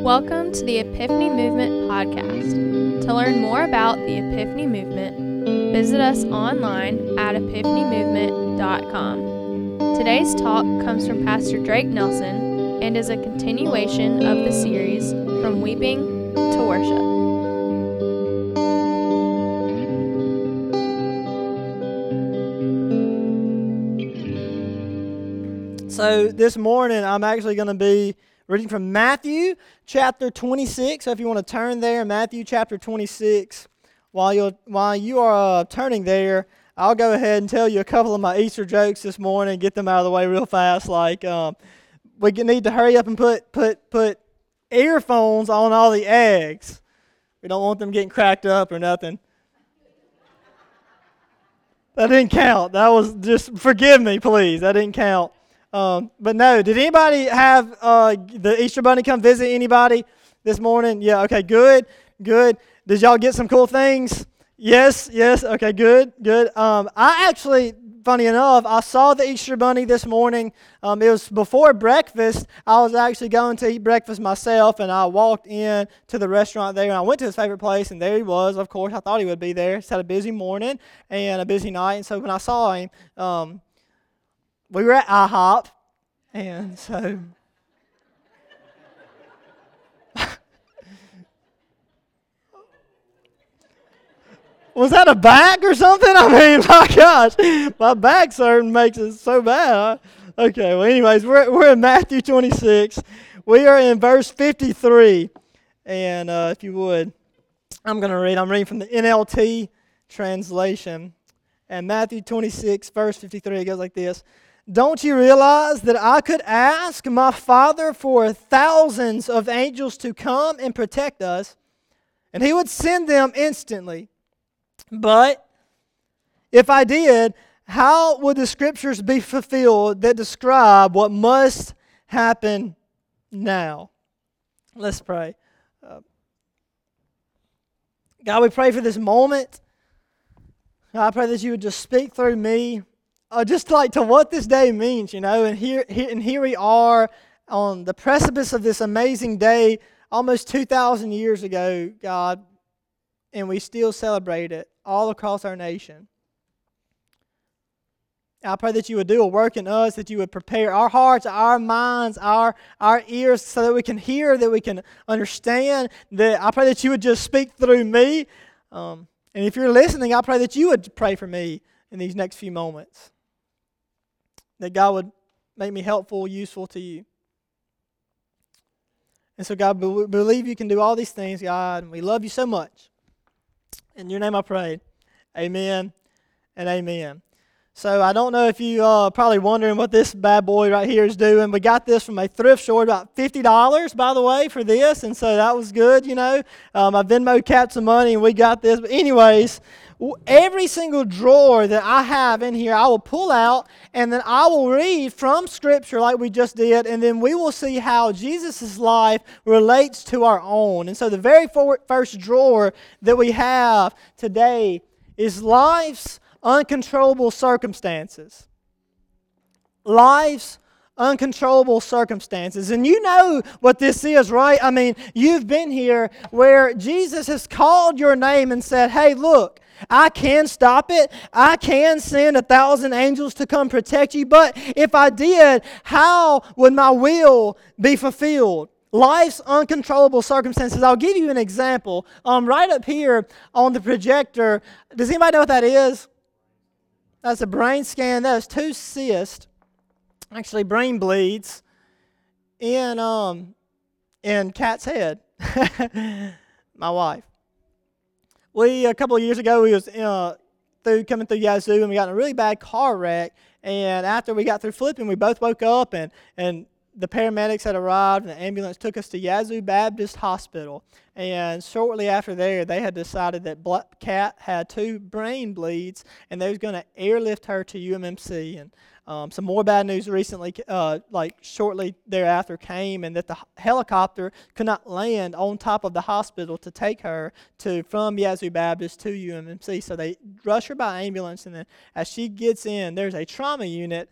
Welcome to the Epiphany Movement podcast. To learn more about the Epiphany Movement, visit us online at epiphanymovement.com. Today's talk comes from Pastor Drake Nelson and is a continuation of the series From Weeping to Worship. So this morning, I'm actually going to be reading from Matthew chapter 26. So if you want to turn there, Matthew chapter 26. While you are turning there, I'll go ahead and tell you a couple of my Easter jokes this morning. Get them out of the way real fast. Like we need to hurry up and put earphones on all the eggs. We don't want them getting cracked up or nothing. That didn't count. That was just, forgive me, please. That didn't count. But no, did anybody have the Easter Bunny come visit anybody this morning? Yeah, okay, good. Did y'all get some cool things? Yes, okay, good. I actually, funny enough, I saw the Easter Bunny this morning. It was before breakfast. I was actually going to eat breakfast myself, and I walked in to the restaurant there, and I went to his favorite place, and there he was, of course. I thought he would be there. He's had a busy morning and a busy night, and so when I saw him, we were at IHOP, and so was that a back or something? I mean, my gosh, my back's hurting, makes it so bad. Okay, well, anyways, we're in Matthew 26. We are in verse 53, and if you would, I'm reading from the NLT translation, and Matthew 26, verse 53, it goes like this. Don't you realize that I could ask my Father for thousands of angels to come and protect us, and He would send them instantly? But if I did, how would the Scriptures be fulfilled that describe what must happen now? Let's pray. God, we pray for this moment. I pray that You would just speak through me. Just like to what this day means, you know, and here we are on the precipice of this amazing day almost 2,000 years ago, God, and we still celebrate it all across our nation. I pray that You would do a work in us, that You would prepare our hearts, our minds, our ears so that we can hear, that we can understand. That I pray that You would just speak through me. And if you're listening, I pray that you would pray for me in these next few moments. That God would make me helpful, useful to You. And so, God, we believe You can do all these things, God, and we love You so much. In Your name I pray. Amen and amen. So, I don't know if you are probably wondering what this bad boy right here is doing. We got this from a thrift store, about $50, by the way, for this. And so, that was good, you know. I Venmo capped some money, and we got this. But anyways, every single drawer that I have in here, I will pull out, and then I will read from Scripture like we just did, and then we will see how Jesus' life relates to our own. And so the very first drawer that we have today is life's uncontrollable circumstances. Life's uncontrollable circumstances. And you know what this is, right? I mean, you've been here where Jesus has called your name and said, hey, look, I can stop it. I can send 1,000 angels to come protect you. But if I did, how would my will be fulfilled? Life's uncontrollable circumstances. I'll give you an example. Right up here on the projector, does anybody know what that is? That's a brain scan. That is two cysts, actually brain bleeds, in Kat's head. My wife. We, a couple of years ago, we was coming through Yazoo, and we got in a really bad car wreck. And after we got through flipping, we both woke up, and the paramedics had arrived, and the ambulance took us to Yazoo Baptist Hospital. And shortly after there, they had decided that Cat had two brain bleeds, and they was going to airlift her to UMMC. And Some more bad news recently, shortly thereafter came, and that the helicopter could not land on top of the hospital to take her from Yazoo Baptist to UMMC. So they rush her by ambulance, and then as she gets in, there's a trauma unit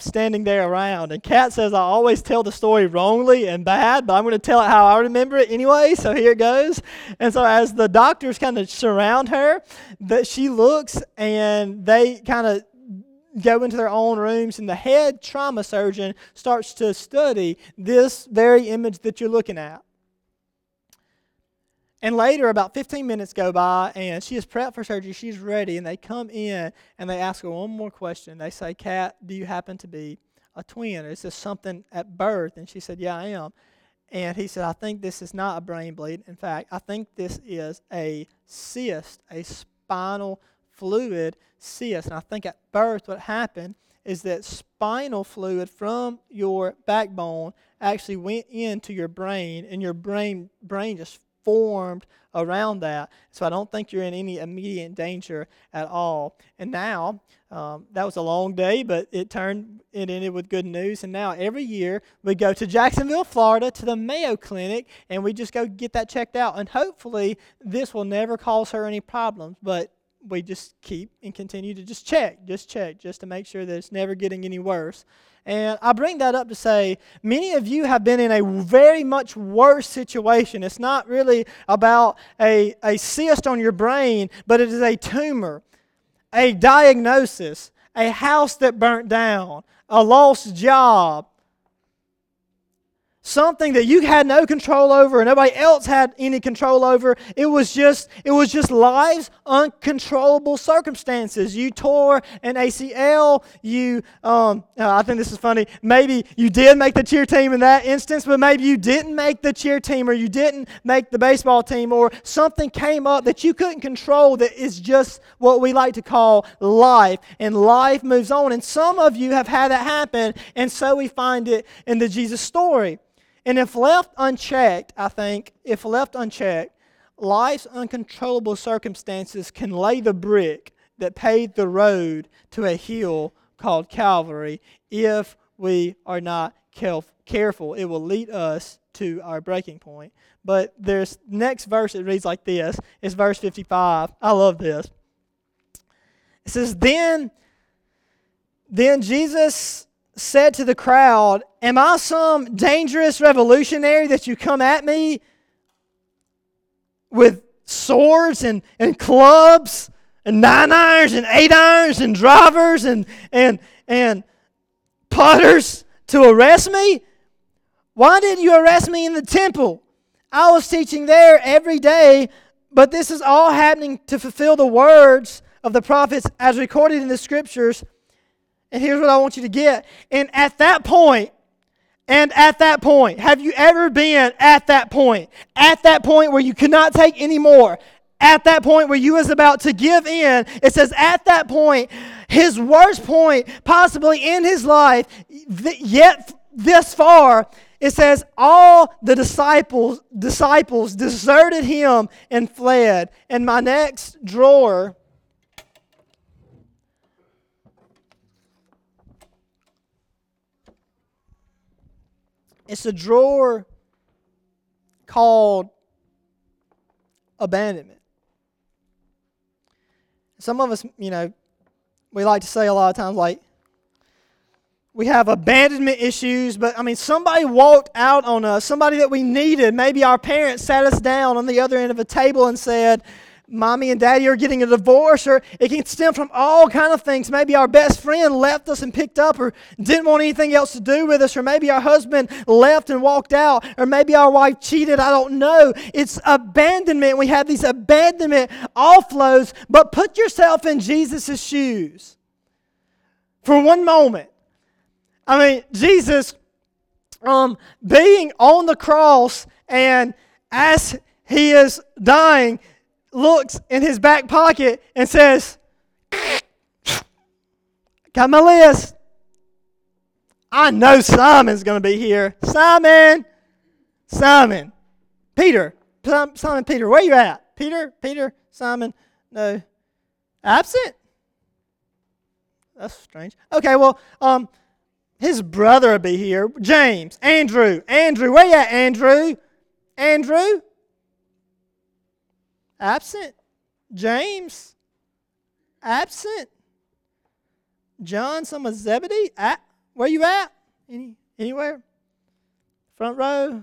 standing there around. And Kat says, I always tell the story wrongly and bad, but I'm going to tell it how I remember it anyway, so here it goes. And so as the doctors kind of surround her, that she looks, and they kind of go into their own rooms, and the head trauma surgeon starts to study this very image that you're looking at. And later, about 15 minutes go by, and she is prepped for surgery. She's ready, and they come in, and they ask her one more question. They say, Kat, do you happen to be a twin? Or is this something at birth? And she said, yeah, I am. And he said, I think this is not a brain bleed. In fact, I think this is a cyst, a spinal fluid cyst. And I think at birth what happened is that spinal fluid from your backbone actually went into your brain, and your brain just formed around that. So I don't think you're in any immediate danger at all. And now, that was a long day, but it ended with good news. And now every year we go to Jacksonville, Florida, to the Mayo Clinic, and we just go get that checked out. And hopefully this will never cause her any problems, but we just keep and continue to just check, just to make sure that it's never getting any worse. And I bring that up to say, many of you have been in a very much worse situation. It's not really about a cyst on your brain, but it is a tumor, a diagnosis, a house that burnt down, a lost job, something that you had no control over and nobody else had any control over. It was just life's uncontrollable circumstances. You tore an ACL. You, I think this is funny. Maybe you did make the cheer team in that instance, but maybe you didn't make the cheer team, or you didn't make the baseball team, or something came up that you couldn't control that is just what we like to call life. And life moves on. And some of you have had that happen, and so we find it in the Jesus story. And if left unchecked, life's uncontrollable circumstances can lay the brick that paved the road to a hill called Calvary. If we are not careful, it will lead us to our breaking point. But there's next verse, it reads like this. It's verse 55. I love this. It says, Then Jesus said to the crowd, Am I some dangerous revolutionary that you come at me with swords and clubs and 9-irons and 8-irons and drivers and putters to arrest me? Why didn't you arrest me in the temple? I was teaching there every day, but this is all happening to fulfill the words of the prophets as recorded in the Scriptures. And here's what I want you to get. And at that point, have you ever been at that point? At that point where you could not take any more. At that point where you was about to give in. It says at that point, his worst point possibly in his life, yet this far, it says all the disciples deserted him and fled. And my next drawer . It's a drawer called abandonment. Some of us, we like to say a lot of times, we have abandonment issues, but somebody walked out on us, somebody that we needed. Maybe our parents sat us down on the other end of a table and said, Mommy and Daddy are getting a divorce, or it can stem from all kind of things. Maybe our best friend left us and picked up, or didn't want anything else to do with us, or maybe our husband left and walked out, or maybe our wife cheated. I don't know. It's abandonment. We have these abandonment offloads, but put yourself in Jesus' shoes for one moment. Jesus being on the cross, and as he is dying, looks in his back pocket and says, Got my list. I know Simon's going to be here. Simon. Peter. Simon, Peter, where you at? Peter, Simon, no. Absent? That's strange. Okay, well, his brother will be here. James, Andrew. Andrew, where you at, Andrew? Andrew? Absent. James? Absent. John, son of Zebedee? Where you at? Anywhere? Front row?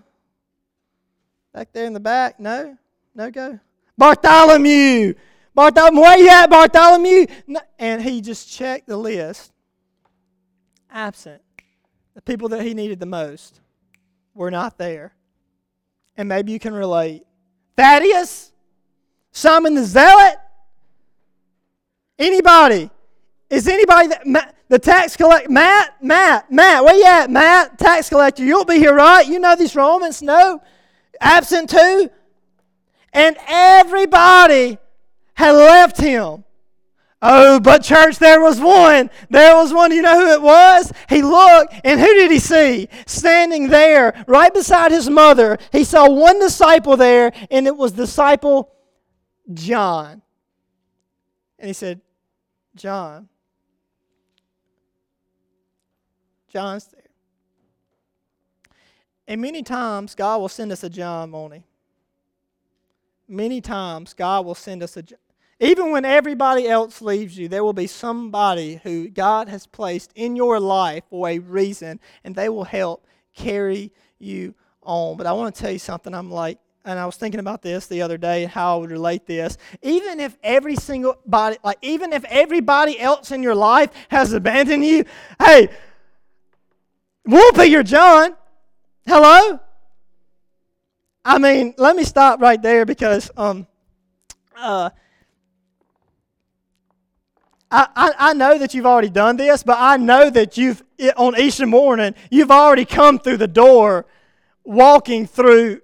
Back there in the back? No? No go? Bartholomew! Bartholomew, where you at, Bartholomew? No. And he just checked the list. Absent. The people that he needed the most were not there. And maybe you can relate. Thaddeus? Simon the Zealot? Anybody? Is anybody that... The tax collector, Matt, where you at, Matt? Tax collector, you'll be here, right? You know these Romans, no? Absent too? And everybody had left him. Oh, but church, there was one. There was one. You know who it was? He looked, and who did he see? Standing there, right beside his mother, he saw one disciple there, and it was disciple John. And he said, John. John's there. And many times, God will send us a John, won't He? Many times, God will send us a John. Even when everybody else leaves you, there will be somebody who God has placed in your life for a reason, and they will help carry you on. But I want to tell you something. And I was thinking about this the other day and how I would relate this. Even if everybody else in your life has abandoned you, hey, we'll be your John. Hello? I mean, let me stop right there because I know that you've already done this, but I know that you've, on Easter morning, you've already come through the door walking through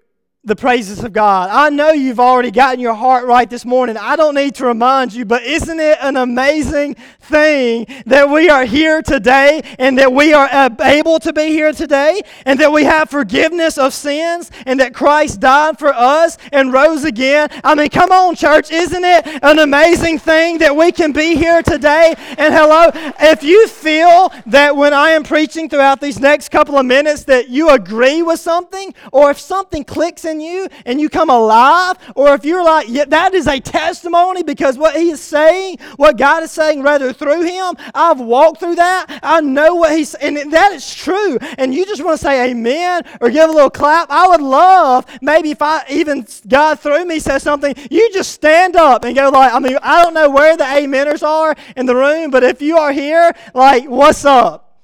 the praises of God. I know you've already gotten your heart right this morning. I don't need to remind you, but isn't it an amazing thing that we are here today and that we are able to be here today and that we have forgiveness of sins and that Christ died for us and rose again? I mean, come on, church. Isn't it an amazing thing that we can be here today? And hello, if you feel that when I am preaching throughout these next couple of minutes that you agree with something, or if something clicks in you and you come alive, or if you're like, yeah, that is a testimony, because what he is saying, what God is saying rather through him, I've walked through that, I know what he's, and that is true, and you just want to say amen or give a little clap. I would love, maybe if I even God through me says something, you just stand up and go like, I mean, I don't know where the ameners are in the room, but if you are here, like, what's up?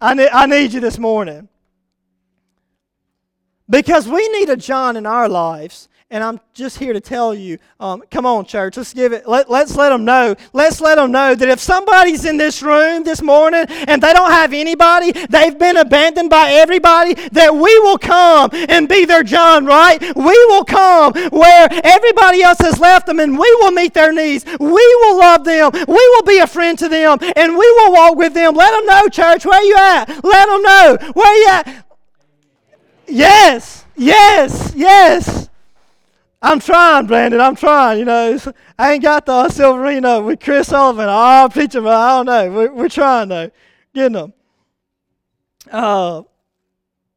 I need you this morning. Because we need a John in our lives, and I'm just here to tell you, come on, church, let's give it. Let's let them know. Let's let them know that if somebody's in this room this morning and they don't have anybody, they've been abandoned by everybody, that we will come and be their John, right? We will come where everybody else has left them, and we will meet their needs. We will love them. We will be a friend to them, and we will walk with them. Let them know, church, where you at? Let them know where you at. Yes. I'm trying, Brandon. I'm trying, you know. I ain't got the Silverino with Chris Sullivan. Oh, preacher, but I don't know. We're trying, though. Getting them.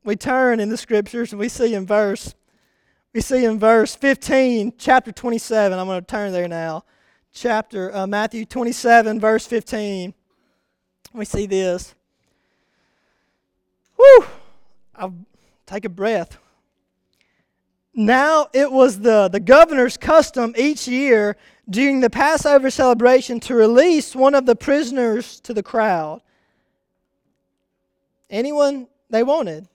We turn in the Scriptures, and we see in verse 15, chapter 27. I'm going to turn there now. Matthew 27, verse 15. We see this. Whew! Take a breath. Now it was the governor's custom each year during the Passover celebration to release one of the prisoners to the crowd. Anyone they wanted.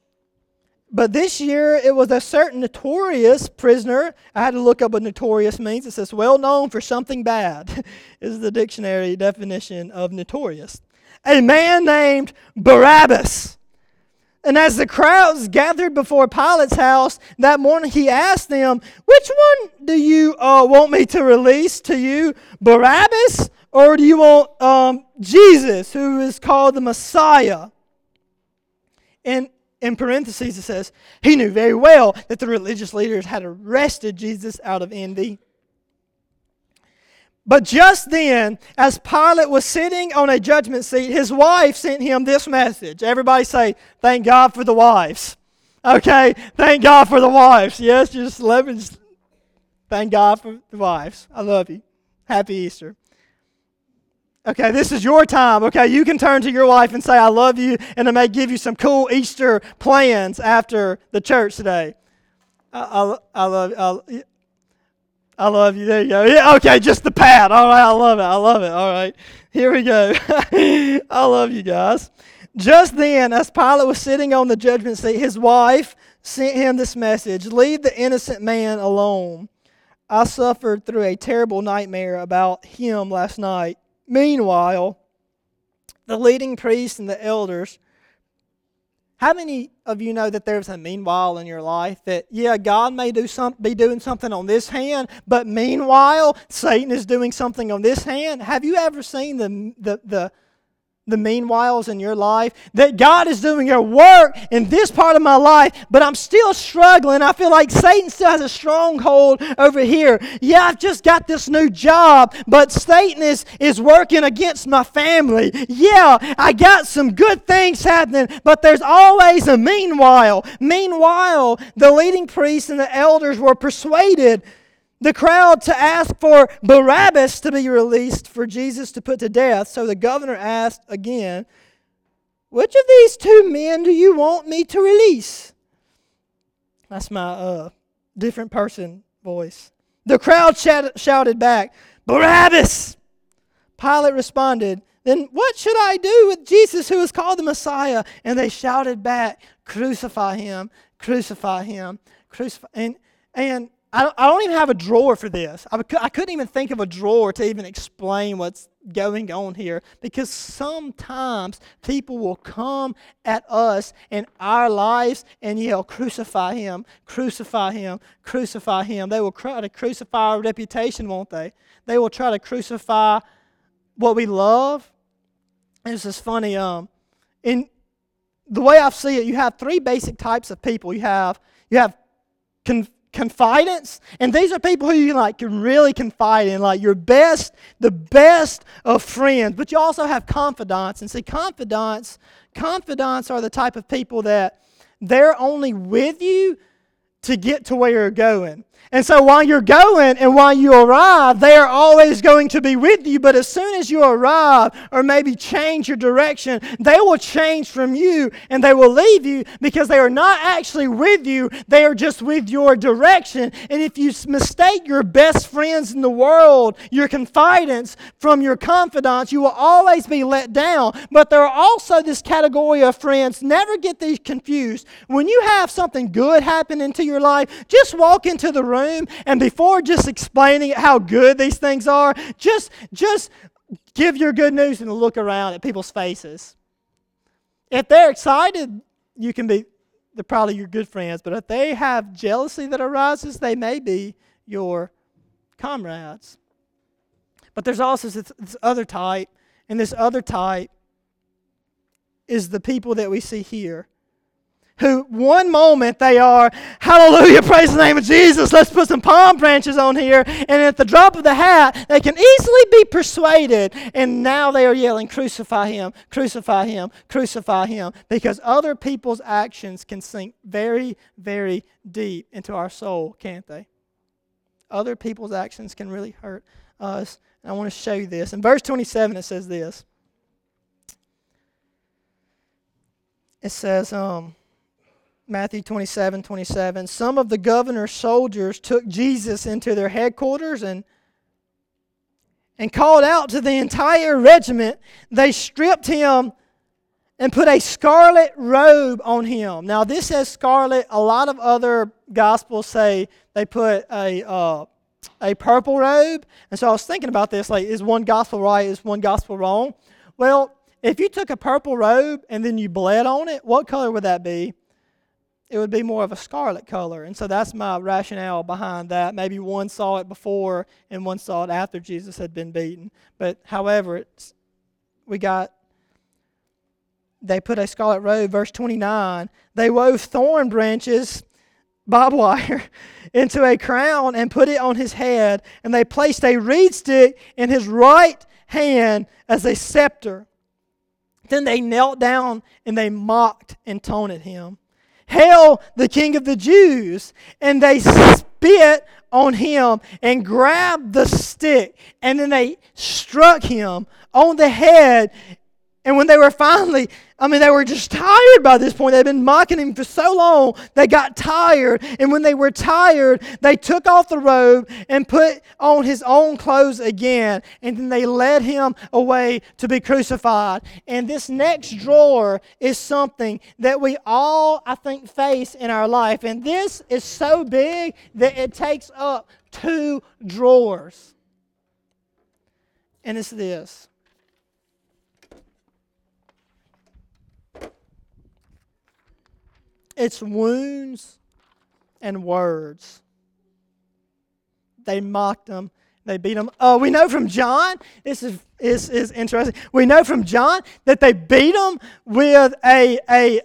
But this year it was a certain notorious prisoner. I had to look up what notorious means. It says well known for something bad is the dictionary definition of notorious. A man named Barabbas. And as the crowds gathered before Pilate's house that morning, he asked them, which one do you want me to release to you, Barabbas, or do you want Jesus, who is called the Messiah? And in parentheses it says, he knew very well that the religious leaders had arrested Jesus out of envy. But just then, as Pilate was sitting on a judgment seat, his wife sent him this message. Everybody say, thank God for the wives. Okay, thank God for the wives. Yes, just love and thank God for the wives. I love you. Happy Easter. Okay, this is your time. Okay, you can turn to your wife and say, I love you, and I may give you some cool Easter plans after the church today. I love you. There you go. Yeah, okay, just the pat. All right, I love it. I love it. All right, here we go. I love you guys. Just then, as Pilate was sitting on the judgment seat, his wife sent him this message, leave the innocent man alone. I suffered through a terrible nightmare about him last night. Meanwhile, the leading priests and the elders, how many of you know that there's a meanwhile in your life? That, yeah, God may be doing something on this hand, but meanwhile, Satan is doing something on this hand. Have you ever seen the meanwhiles in your life? That God is doing a work in this part of my life, but I'm still struggling. I feel like Satan still has a stronghold over here. Yeah, I've just got this new job, but Satan is working against my family. Yeah, I got some good things happening, but there's always a meanwhile. Meanwhile, the leading priests and the elders were persuaded the crowd to ask for Barabbas to be released for Jesus to put to death. So the governor asked again, which of these two men do you want me to release? That's my different person voice. The crowd shouted back, Barabbas! Pilate responded, then what should I do with Jesus who is called the Messiah? And they shouted back, crucify him, crucify him, crucify. And I don't even have a drawer for this. I couldn't even think of a drawer to even explain what's going on here, because sometimes people will come at us in our lives and yell, crucify him, crucify him, crucify him. They will try to crucify our reputation, won't they? They will try to crucify what we love. This is funny. In the way I see it, you have three basic types of people. You have confidence, and these are people who you like can really confide in, like your best, the best of friends. But you also have confidants, and see, confidants are the type of people that they're only with you to get to where you're going. And so while you're going and while you arrive, they are always going to be with you. But as soon as you arrive or maybe change your direction, they will change from you and they will leave you, because they are not actually with you. They are just with your direction. And if you mistake your best friends in the world, your confidants, from your confidants, you will always be let down. But there are also this category of friends. Never get these confused. When you have something good happen into your life, just walk into the room, and before just explaining how good these things are, just give your good news and look around at people's faces. If they're excited, you can be, they're probably your good friends, but if they have jealousy that arises, they may be your comrades. But there's also this other type, and this other type is the people that we see here, who one moment they are, hallelujah, praise the name of Jesus, let's put some palm branches on here, and at the drop of the hat, they can easily be persuaded, and now they are yelling, crucify him, crucify him, crucify him, because other people's actions can sink very, very deep into our soul, can't they? Other people's actions can really hurt us, and I want to show you this. In verse 27, it says this. It says, Matthew 27:27. Some of the governor's soldiers took Jesus into their headquarters and called out to the entire regiment. They stripped him and put a scarlet robe on him. Now this says scarlet. A lot of other gospels say they put a purple robe. And so I was thinking about this, like, is one gospel right? Is one gospel wrong? Well, if you took a purple robe and then you bled on it, what color would that be? It would be more of a scarlet color. And so that's my rationale behind that. Maybe one saw it before and one saw it after Jesus had been beaten. But however, they put a scarlet robe, verse 29. They wove thorn branches, barbed wire, into a crown and put it on his head, and they placed a reed stick in his right hand as a scepter. Then they knelt down and they mocked and taunted him. "Hail, the King of the Jews!" And they spit on him and grabbed the stick, and then they struck him on the head. And when they were finally, they were just tired by this point. They'd been mocking him for so long, they got tired. And when they were tired, they took off the robe and put on his own clothes again. And then they led him away to be crucified. And this next drawer is something that we all, I think, face in our life. And this is so big that it takes up 2 drawers. And it's this. It's wounds and words. They mocked him. They beat him. We know from John, this is interesting. We know from John that they beat him with a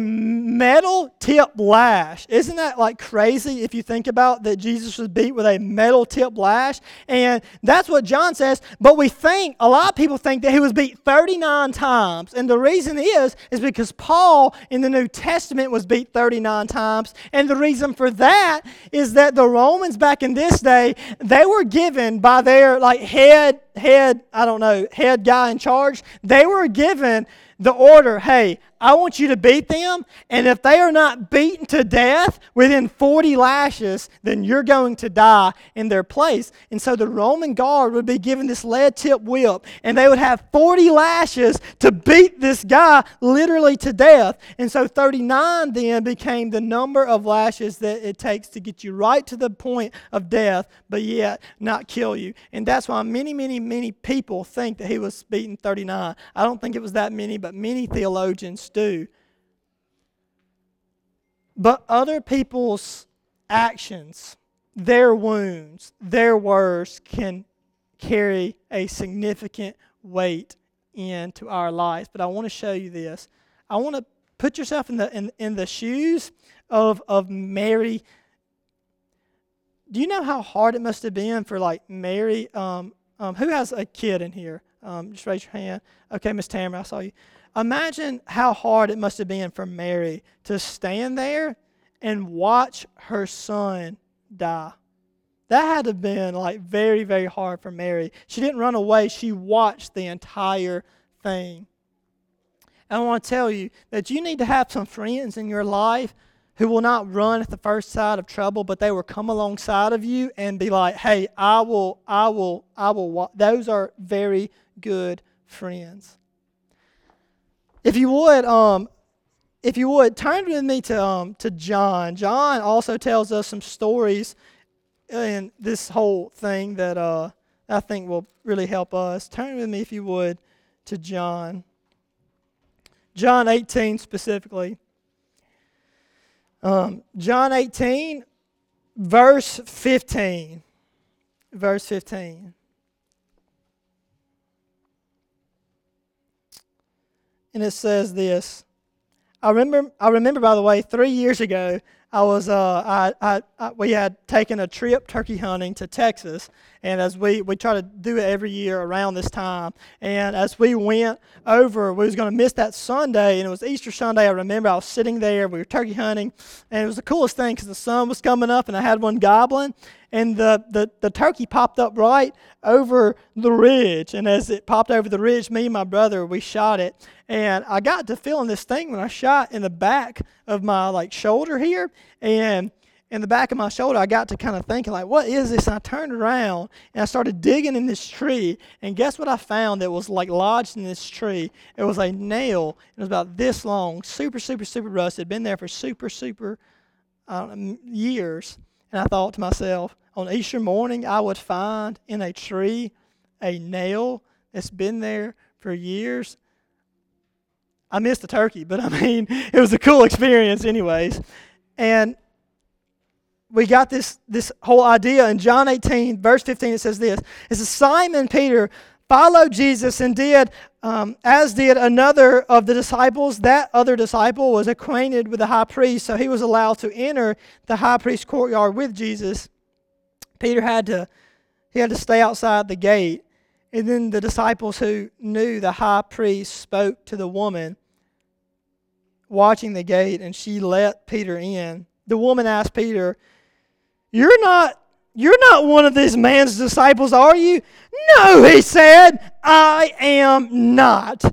metal tip lash. Isn't that like crazy if you think about that Jesus was beat with a metal tip lash? And that's what John says. But a lot of people think that he was beat 39 times. And the reason is because Paul in the New Testament was beat 39 times. And the reason for that is that the Romans back in this day, they were given by their head guy in charge, they were given the order, hey, I want you to beat them, and if they are not beaten to death within 40 lashes, then you're going to die in their place. And so the Roman guard would be given this lead-tip whip, and they would have 40 lashes to beat this guy literally to death. And so 39 then became the number of lashes that it takes to get you right to the point of death, but yet not kill you. And that's why many, many, many people think that he was beaten 39. I don't think it was that many, but many theologians do. But other people's actions, their wounds, their words can carry a significant weight into our lives. But I want to show you this. I want to put yourself in the shoes of Mary. Do you know how hard it must have been for like Mary? Who has a kid in here? Just raise your hand. Okay, Miss Tamara, I saw you. Imagine how hard it must have been for Mary to stand there and watch her son die. That had to have been like very, very hard for Mary. She didn't run away. She watched the entire thing. And I want to tell you that you need to have some friends in your life who will not run at the first sight of trouble, but they will come alongside of you and be like, hey, I will. Those are very good friends. If you would, turn with me to John. John also tells us some stories in this whole thing that I think will really help us. Turn with me, if you would, to John. John 18 specifically. John 18, verse 15. Verse 15. And it says this. I remember. By the way, 3 years ago, I was. We had taken a trip turkey hunting to Texas, and as we try to do it every year around this time. And as we went over, we was going to miss that Sunday, and it was Easter Sunday. I remember I was sitting there. We were turkey hunting, and it was the coolest thing because the sun was coming up, and I had one goblin. And the turkey popped up right over the ridge. And as it popped over the ridge, me and my brother, we shot it. And I got to feeling this thing when I shot in the back of my shoulder here. And in the back of my shoulder, I got to kind of thinking what is this? And I turned around and I started digging in this tree. And guess what I found that was lodged in this tree? It was a nail. It was about this long, super, super, super rusted. Been there for super, super years. And I thought to myself, on Easter morning, I would find in a tree a nail that's been there for years. I missed the turkey, but it was a cool experience anyways. And we got this whole idea in John 18, verse 15, it says this. It says, Simon Peter followed Jesus and did As did another of the disciples. That other disciple was acquainted with the high priest, so he was allowed to enter the high priest's courtyard with Jesus. Peter had to stay outside the gate. And then the disciples who knew the high priest spoke to the woman watching the gate, and she let Peter in. The woman asked Peter, You're not one of this man's disciples, are you? No, he said, I am not.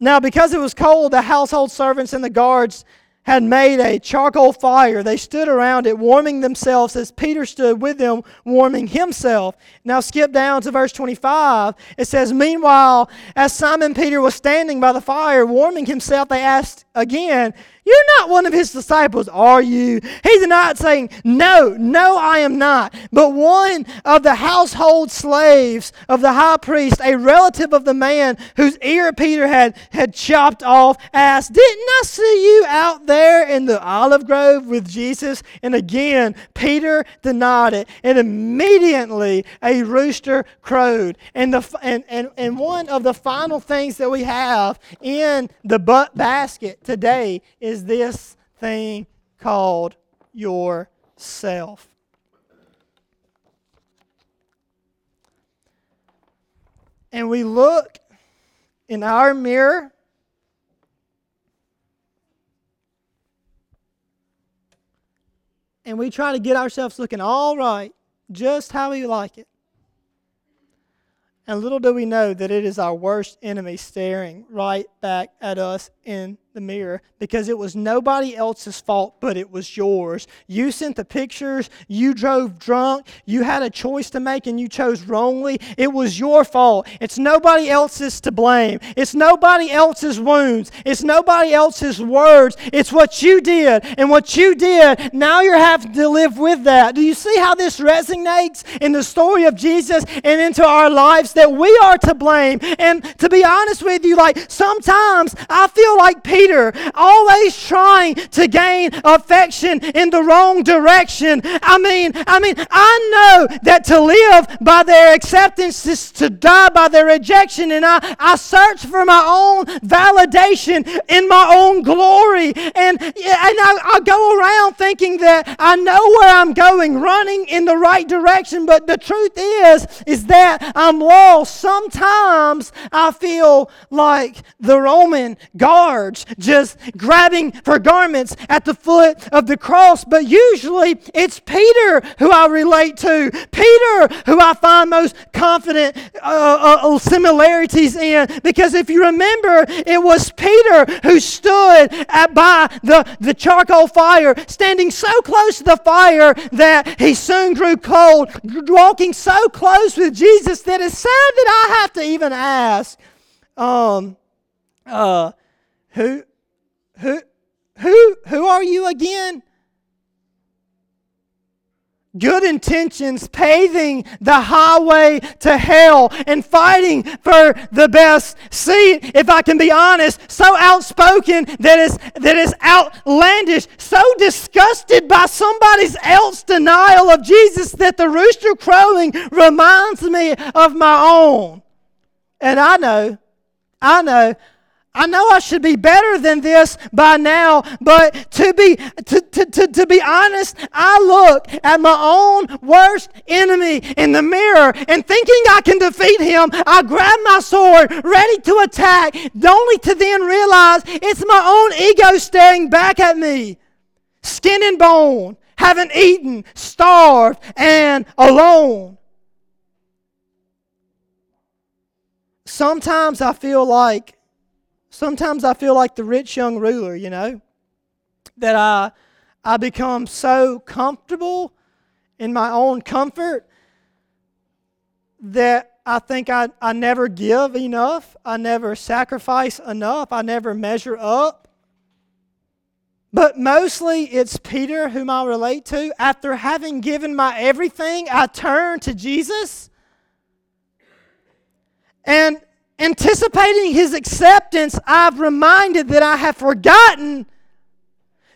Now, because it was cold, the household servants and the guards had made a charcoal fire. They stood around it, warming themselves as Peter stood with them, warming himself. Now, skip down to verse 25. It says, meanwhile, as Simon Peter was standing by the fire, warming himself, they asked again, you're not one of his disciples, are you? He denied, saying, no, I am not. But one of the household slaves of the high priest, a relative of the man whose ear Peter had chopped off, asked, didn't I see you out there in the olive grove with Jesus? And again, Peter denied it. And immediately a rooster crowed. And one of the final things that we have in the basket today is this thing called yourself. And we look in our mirror, and we try to get ourselves looking all right, just how we like it. And little do we know that it is our worst enemy staring right back at us in the mirror, because it was nobody else's fault, but it was yours. You sent the pictures, you drove drunk, you had a choice to make and you chose wrongly. It was your fault. It's nobody else's to blame. It's nobody else's wounds. It's nobody else's words. It's what you did, and what you did, now you're having to live with that. Do you see how this resonates in the story of Jesus and into our lives? That we are to blame. And to be honest with you, like, sometimes I feel like Peter, always trying to gain affection in the wrong direction. I mean, I know that to live by their acceptance is to die by their rejection, and I search for my own validation in my own glory, and I go around thinking that I know where I'm going, running in the right direction, but the truth is that I'm lost. Sometimes I feel like the Roman guards just grabbing for garments at the foot of the cross, but usually it's Peter who I relate to, Peter who I find most confident similarities in, because if you remember, it was Peter who stood by the charcoal fire, standing so close to the fire that he soon grew cold, walking so close with Jesus that it's sad that I have to even ask, who are you again? Good intentions paving the highway to hell and fighting for the best seat, if I can be honest, so outspoken that it's outlandish, so disgusted by somebody else's denial of Jesus that the rooster crowing reminds me of my own. And I know I should be better than this by now, but to be honest, I look at my own worst enemy in the mirror, and thinking I can defeat him, I grab my sword, ready to attack, only to then realize it's my own ego staring back at me, skin and bone, haven't eaten, starved, and alone. Sometimes I feel like the rich young ruler, you know, that I become so comfortable in my own comfort that I think I never give enough, I never sacrifice enough, I never measure up. But mostly it's Peter whom I relate to. After having given my everything, I turn to Jesus and anticipating his acceptance, I've reminded that I have forgotten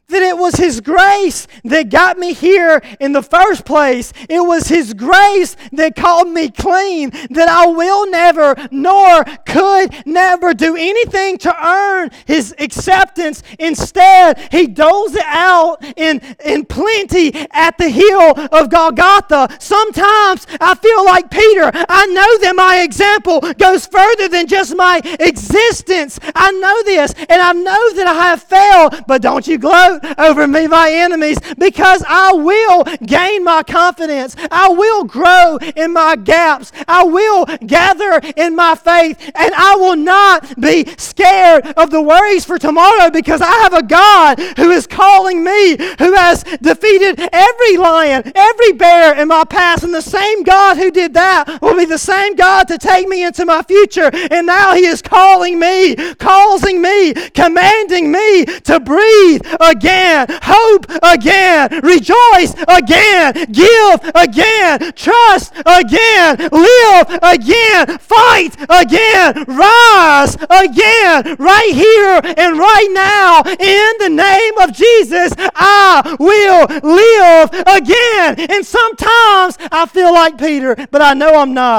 that it was was His grace that got me here in the first place. It was His grace that called me clean, that I will never nor could never do anything to earn His acceptance. Instead, He doles it out in plenty at the hill of Golgotha. Sometimes I feel like Peter. I know that my example goes further than just my existence. I know this, and I know that I have failed, but don't you gloat over me, my enemies, because I will gain my confidence. I will grow in my gaps. I will gather in my faith, and I will not be scared of the worries for tomorrow, because I have a God who is calling me, who has defeated every lion, every bear in my past, and the same God who did that will be the same God to take me into my future. And now He is calling me, causing me, commanding me to breathe again, hope again, rejoice again, give again, trust again, live again, fight again, rise again, right here and right now. In the name of Jesus, I will live again. And sometimes I feel like Peter, but I know I'm not.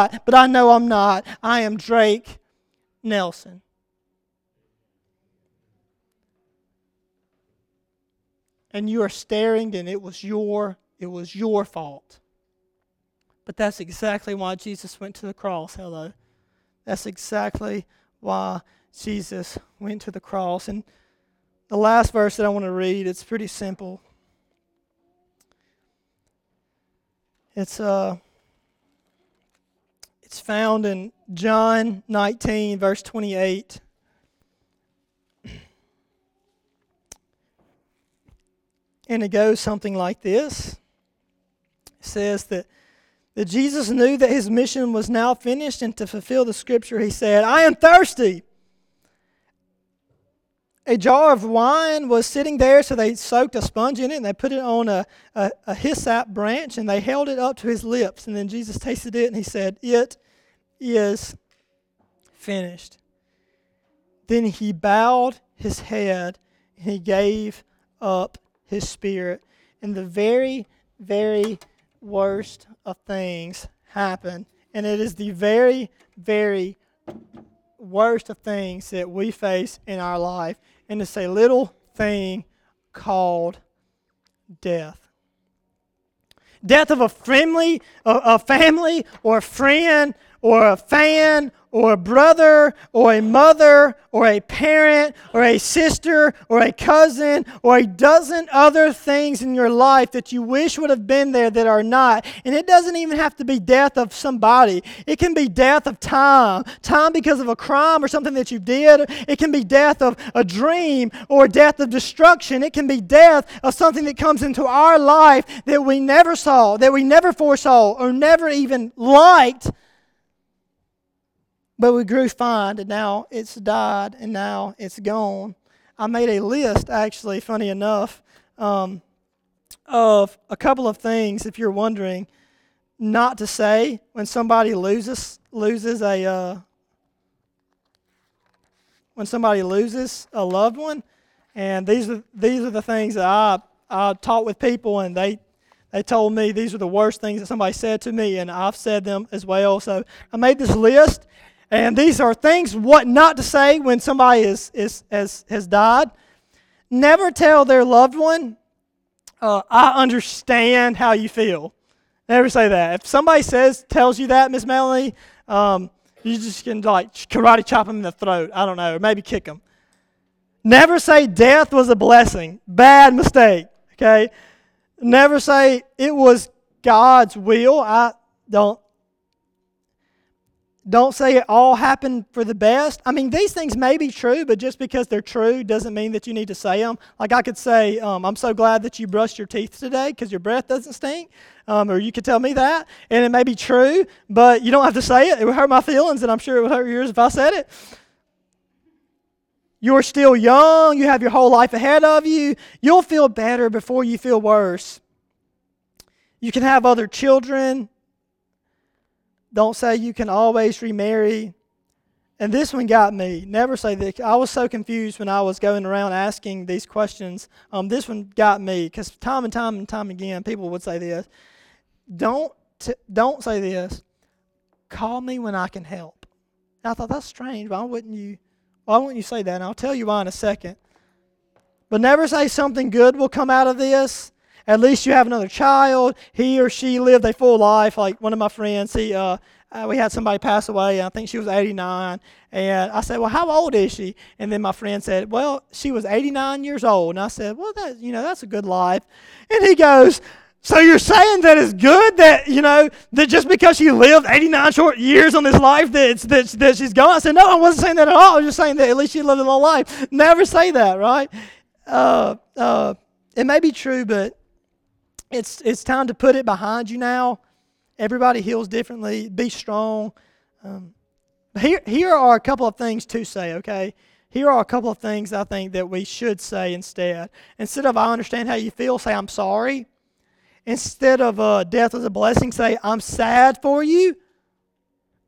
I am Drake Nelson. And you are staring, and it was your fault. But that's exactly why Jesus went to the cross. Hello. That's exactly why Jesus went to the cross. And the last verse that I want to read, it's pretty simple. It's found in John 19, verse 28. And it goes something like this. It says that Jesus knew that His mission was now finished, and to fulfill the scripture, He said, "I am thirsty." A jar of wine was sitting there, so they soaked a sponge in it, and they put it on a hyssop branch, and they held it up to His lips. And then Jesus tasted it, and He said, "It is finished." Then He bowed His head, and He gave up His spirit, and the very, very worst of things happened. And it is the very, very worst of things that we face in our life, and it's a little thing called death. Death of a family, or a friend, or a fan, or a brother, or a mother, or a parent, or a sister, or a cousin, or a dozen other things in your life that you wish would have been there that are not. And it doesn't even have to be death of somebody. It can be death of time because of a crime or something that you did. It can be death of a dream or death of destruction. It can be death of something that comes into our life that we never saw, that we never foresaw, or never even liked. But we grew fond, and now it's died, and now it's gone. I made a list, actually, funny enough, of a couple of things, if you're wondering, not to say when somebody loses a loved one. And these are the things that I talked with people, and they told me these are the worst things that somebody said to me, and I've said them as well. So I made this list. And these are things what not to say when somebody has died. Never tell their loved one, "I understand how you feel." Never say that. If somebody tells you that, Miss Melanie, you just can karate chop them in the throat. I don't know, or maybe kick them. Never say death was a blessing. Bad mistake. Okay. Never say it was God's will. Don't say it all happened for the best. I mean, these things may be true, but just because they're true doesn't mean that you need to say them. Like I could say, "I'm so glad that you brushed your teeth today because your breath doesn't stink." Or you could tell me that, and it may be true, but you don't have to say it. It would hurt my feelings, and I'm sure it would hurt yours if I said it. You're still young. You have your whole life ahead of you. You'll feel better before you feel worse. You can have other children. Don't say you can always remarry. And this one got me. Never say that. I was so confused when I was going around asking these questions. This one got me because time and time again, people would say this. Don't say this. Call me when I can help. And I thought, that's strange. Why wouldn't you say that? And I'll tell you why in a second. But never say something good will come out of this. At least you have another child. He or she lived a full life. Like one of my friends, we had somebody pass away, and I think she was 89. And I said, well, how old is she? And then my friend said, well, she was 89 years old. And I said, well, that's a good life. And he goes, so you're saying that it's good that just because she lived 89 short years on this life that she's gone? I said, no, I wasn't saying that at all. I was just saying that at least she lived a long life. Never say that, right? It may be true, but it's time to put it behind you now. Everybody heals differently. Be strong. Here are a couple of things to say, okay? Here are a couple of things I think that we should say instead. Instead of, I understand how you feel, say, I'm sorry. Instead of death is a blessing, say, I'm sad for you.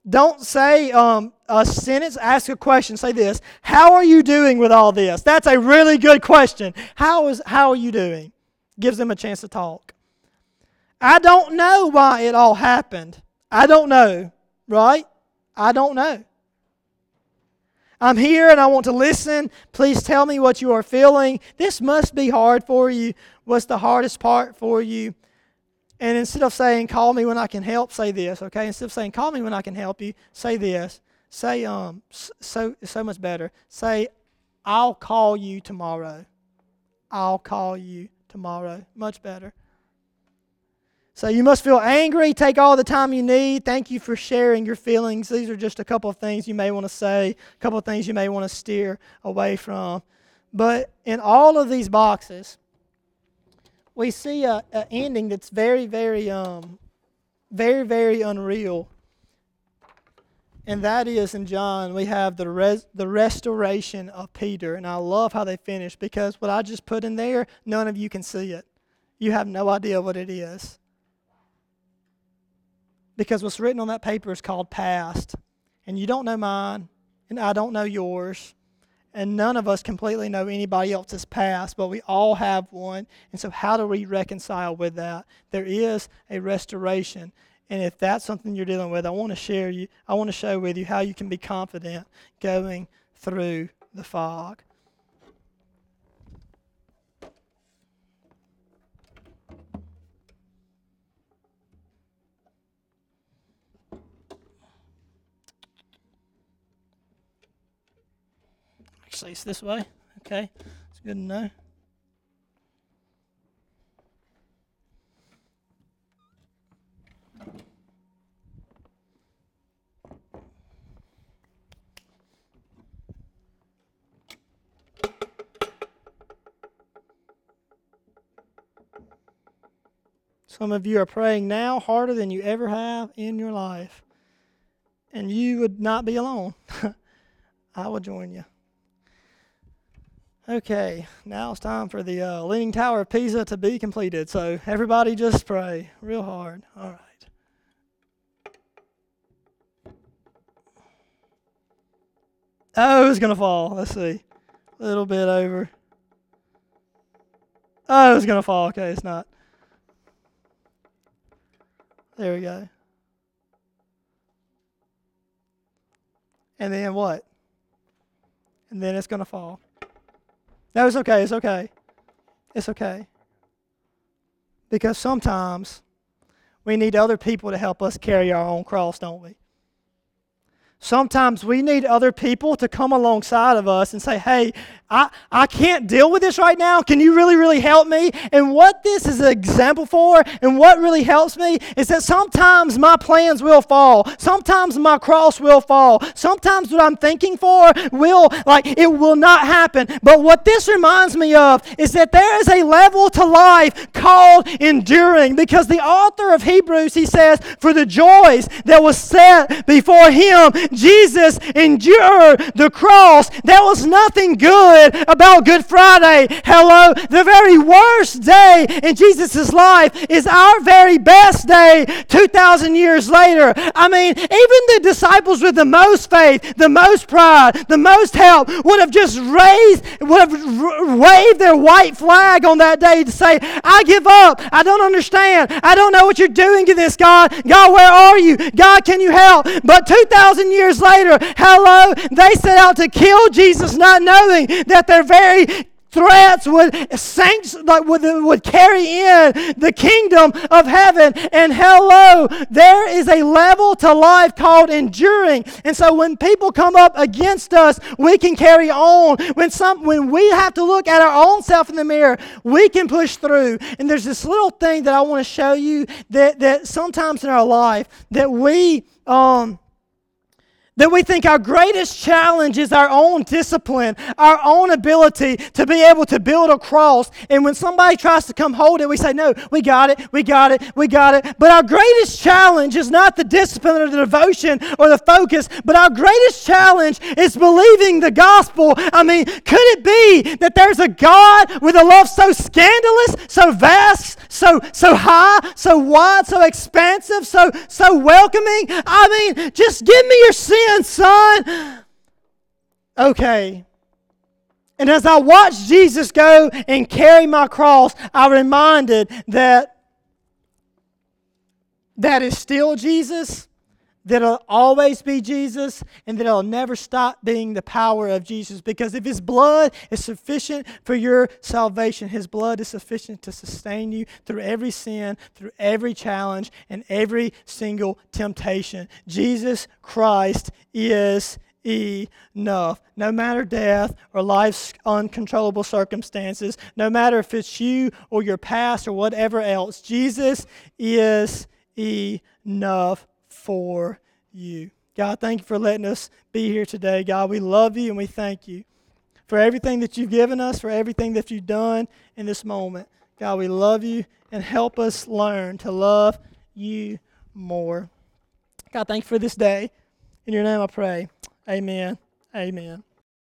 Don't say a sentence, ask a question. Say this, how are you doing with all this? That's a really good question. How are you doing? Gives them a chance to talk. I don't know why it all happened. I don't know, right? I don't know. I'm here and I want to listen. Please tell me what you are feeling. This must be hard for you. What's the hardest part for you? And instead of saying, call me when I can help, say this, okay? Instead of saying, call me when I can help you, say this. Say, so much better. Say, I'll call you tomorrow. I'll call you tomorrow. Much better. So you must feel angry. Take all the time you need. Thank you for sharing your feelings. These are just a couple of things you may want to say, a couple of things you may want to steer away from. But in all of these boxes, we see an ending that's very, very, very, very unreal. And that is in John, we have the restoration of Peter. And I love how they finish because what I just put in there, none of you can see it. You have no idea what it is. Because what's written on that paper is called past. And you don't know mine, and I don't know yours. And none of us completely know anybody else's past, but we all have one. And so how do we reconcile with that? There is a restoration. And if that's something you're dealing with, I want to show with you how you can be confident going through the fog. Actually, it's this way. Okay, it's good to know. Some of you are praying now harder than you ever have in your life, and you would not be alone. I will join you. Okay, now it's time for the Leaning Tower of Pisa to be completed. So everybody just pray real hard. All right. Oh, it's going to fall. Let's see. A little bit over. Oh, it's going to fall. Okay, it's not. There we go. And then what? And then it's going to fall. No, it's okay, it's okay. It's okay. Because sometimes we need other people to help us carry our own cross, don't we? Sometimes we need other people to come alongside of us and say, hey, I can't deal with this right now. Can you really, really help me? And what this is an example for and what really helps me is that sometimes my plans will fall. Sometimes my cross will fall. Sometimes what I'm thinking for it will not happen. But what this reminds me of is that there is a level to life called enduring, because the author of Hebrews, he says, for the joys that was set before him, Jesus endured the cross. There was nothing good about Good Friday. Hello, the very worst day in Jesus' life is our very best day 2,000 years later. I mean, even the disciples with the most faith, the most pride, the most help would have just waved their white flag on that day to say, I give up. I don't understand. I don't know what you're doing to this, God. God, where are you? God, can you help? But 2,000 years later, hello, they set out to kill Jesus, not knowing that their very threats would carry in the kingdom of heaven. And hello, there is a level to life called enduring. And so when people come up against us, we can carry on. When we have to look at our own self in the mirror, we can push through. And there's this little thing that I want to show you that sometimes in our life that we think our greatest challenge is our own discipline, our own ability to be able to build a cross. And when somebody tries to come hold it, we say, no, we got it. But our greatest challenge is not the discipline or the devotion or the focus, but our greatest challenge is believing the gospel. I mean, could it be that there's a God with a love so scandalous, so vast, so high, so wide, so expansive, so welcoming? I mean, just give me your sin, son. Okay. And as I watched Jesus go and carry my cross, I reminded that that is still Jesus, that it'll always be Jesus, and that it'll never stop being the power of Jesus. Because if His blood is sufficient for your salvation, His blood is sufficient to sustain you through every sin, through every challenge, and every single temptation. Jesus Christ is enough. No matter death or life's uncontrollable circumstances, no matter if it's you or your past or whatever else, Jesus is enough for you. God, thank you for letting us be here today. God, we love you and we thank you for everything that you've given us, for everything that you've done in this moment. God, we love you and help us learn to love you more. God, thank you for this day. In your name I pray. Amen. Amen.